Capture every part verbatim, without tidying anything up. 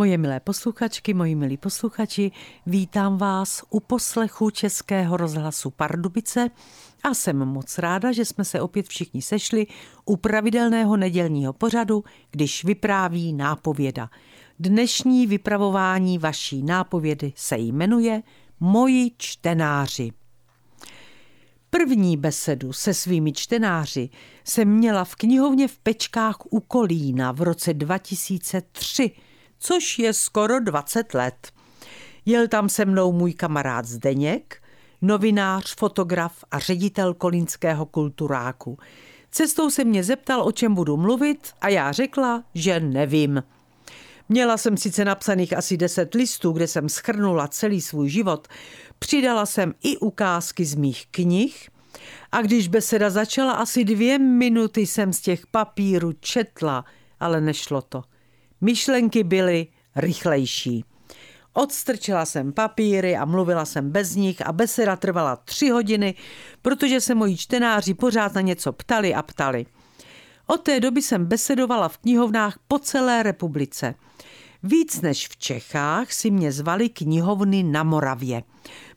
Moje milé posluchačky, moji milí posluchači, vítám vás u poslechu Českého rozhlasu Pardubice a jsem moc ráda, že jsme se opět všichni sešli u pravidelného nedělního pořadu, když vypráví nápověda. Dnešní vypravování vaší nápovědy se jmenuje Moji čtenáři. První besedu se svými čtenáři jsem měla v knihovně v Pečkách u Kolína v roce dva tisíce tři, což je skoro dvacet let. Jel tam se mnou můj kamarád Zdeněk, novinář, fotograf a ředitel kolínského kulturáku. Cestou se mě zeptal, o čem budu mluvit, a já řekla, že nevím. Měla jsem sice napsaných asi deset listů, kde jsem shrnula celý svůj život. Přidala jsem i ukázky z mých knih a když beseda začala, asi dvě minuty jsem z těch papírů četla, ale nešlo to. Myšlenky byly rychlejší. Odstrčila jsem papíry a mluvila jsem bez nich a beseda trvala tři hodiny, protože se moji čtenáři pořád na něco ptali a ptali. Od té doby jsem besedovala v knihovnách po celé republice. Víc než v Čechách si mě zvali knihovny na Moravě.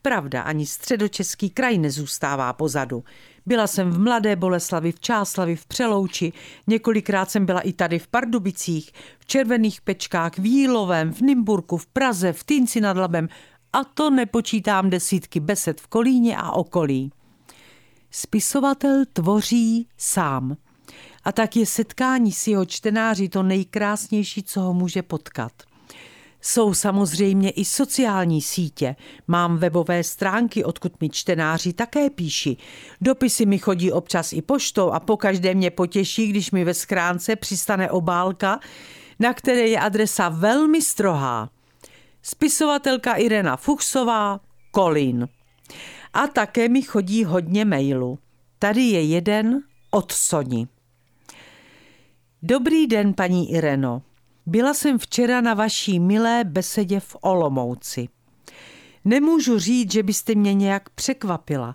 Pravda, ani středočeský kraj nezůstává pozadu. Byla jsem v Mladé Boleslavi, v Čáslavi, v Přelouči, několikrát jsem byla i tady v Pardubicích, v Červených Pečkách, v Jílovém, v Nymburku, v Praze, v Tinci nad Labem, a to nepočítám desítky besed v Kolíně a okolí. Spisovatel tvoří sám. A tak je setkání s jeho čtenáři to nejkrásnější, co ho může potkat. Jsou samozřejmě i sociální sítě. Mám webové stránky, odkud mi čtenáři také píší. Dopisy mi chodí občas i poštou a pokaždé mě potěší, když mi ve schránce přistane obálka, na které je adresa velmi strohá. Spisovatelka Irena Fuchsová, Kolín. A také mi chodí hodně mailů. Tady je jeden od Soni. Dobrý den, paní Ireno. Byla jsem včera na vaší milé besedě v Olomouci. Nemůžu říct, že byste mě nějak překvapila.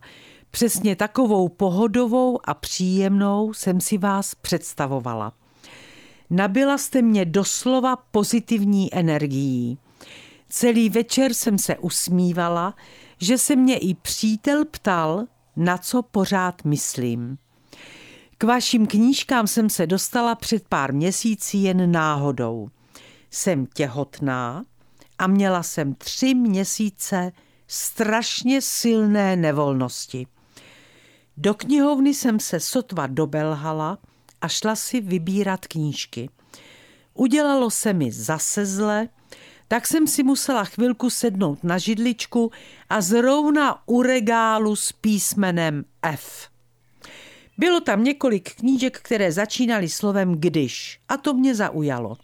Přesně takovou pohodovou a příjemnou jsem si vás představovala. Nabila jste mě doslova pozitivní energií. Celý večer jsem se usmívala, že se mě i přítel ptal, na co pořád myslím. K vašim knížkám jsem se dostala před pár měsíci jen náhodou. Jsem těhotná a měla jsem tři měsíce strašně silné nevolnosti. Do knihovny jsem se sotva dobelhala a šla si vybírat knížky. Udělalo se mi zase zle, tak jsem si musela chvilku sednout na židličku a zrovna u regálu s písmenem F. Bylo tam několik knížek, které začínaly slovem když, a to mě zaujalo.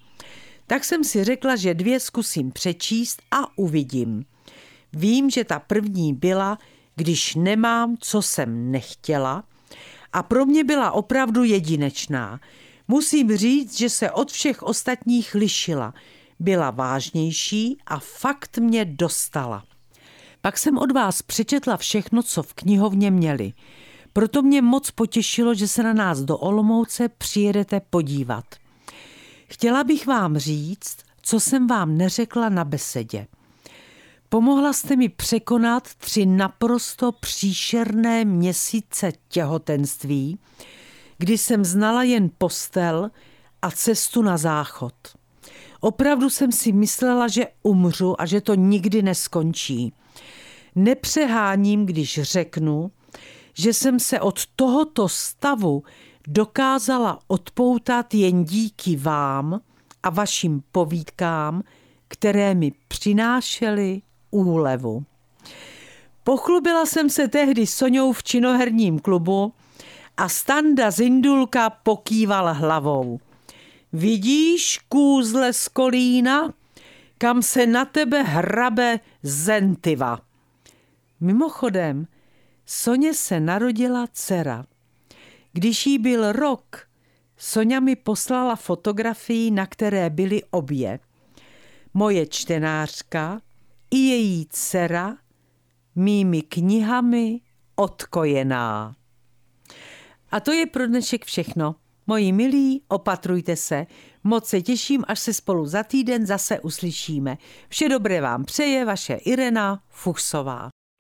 Tak jsem si řekla, že dvě zkusím přečíst a uvidím. Vím, že ta první byla Když nemám, co jsem nechtěla, a pro mě byla opravdu jedinečná. Musím říct, že se od všech ostatních lišila. Byla vážnější a fakt mě dostala. Pak jsem od vás přečetla všechno, co v knihovně měli. Proto mě moc potěšilo, že se na nás do Olomouce přijedete podívat. Chtěla bych vám říct, co jsem vám neřekla na besedě. Pomohla jste mi překonat tři naprosto příšerné měsíce těhotenství, kdy jsem znala jen postel a cestu na záchod. Opravdu jsem si myslela, že umřu a že to nikdy neskončí. Nepřeháním, když řeknu, že jsem se od tohoto stavu dokázala odpoutat jen díky vám a vašim povídkám, které mi přinášely úlevu. Pochlubila jsem se tehdy Soňou v Činoherním klubu a Standa Zindulka pokýval hlavou. Vidíš, kůzle z Kolína, kam se na tebe hrabe Zentiva. Mimochodem, Soně se narodila dcera. Když jí byl rok, Soňa mi poslala fotografii, na které byly obě. Moje čtenářka i její dcera mými knihami odkojená. A to je pro dnešek všechno. Moji milí, opatrujte se. Moc se těším, až se spolu za týden zase uslyšíme. Vše dobré vám přeje vaše Irena Fuchsová.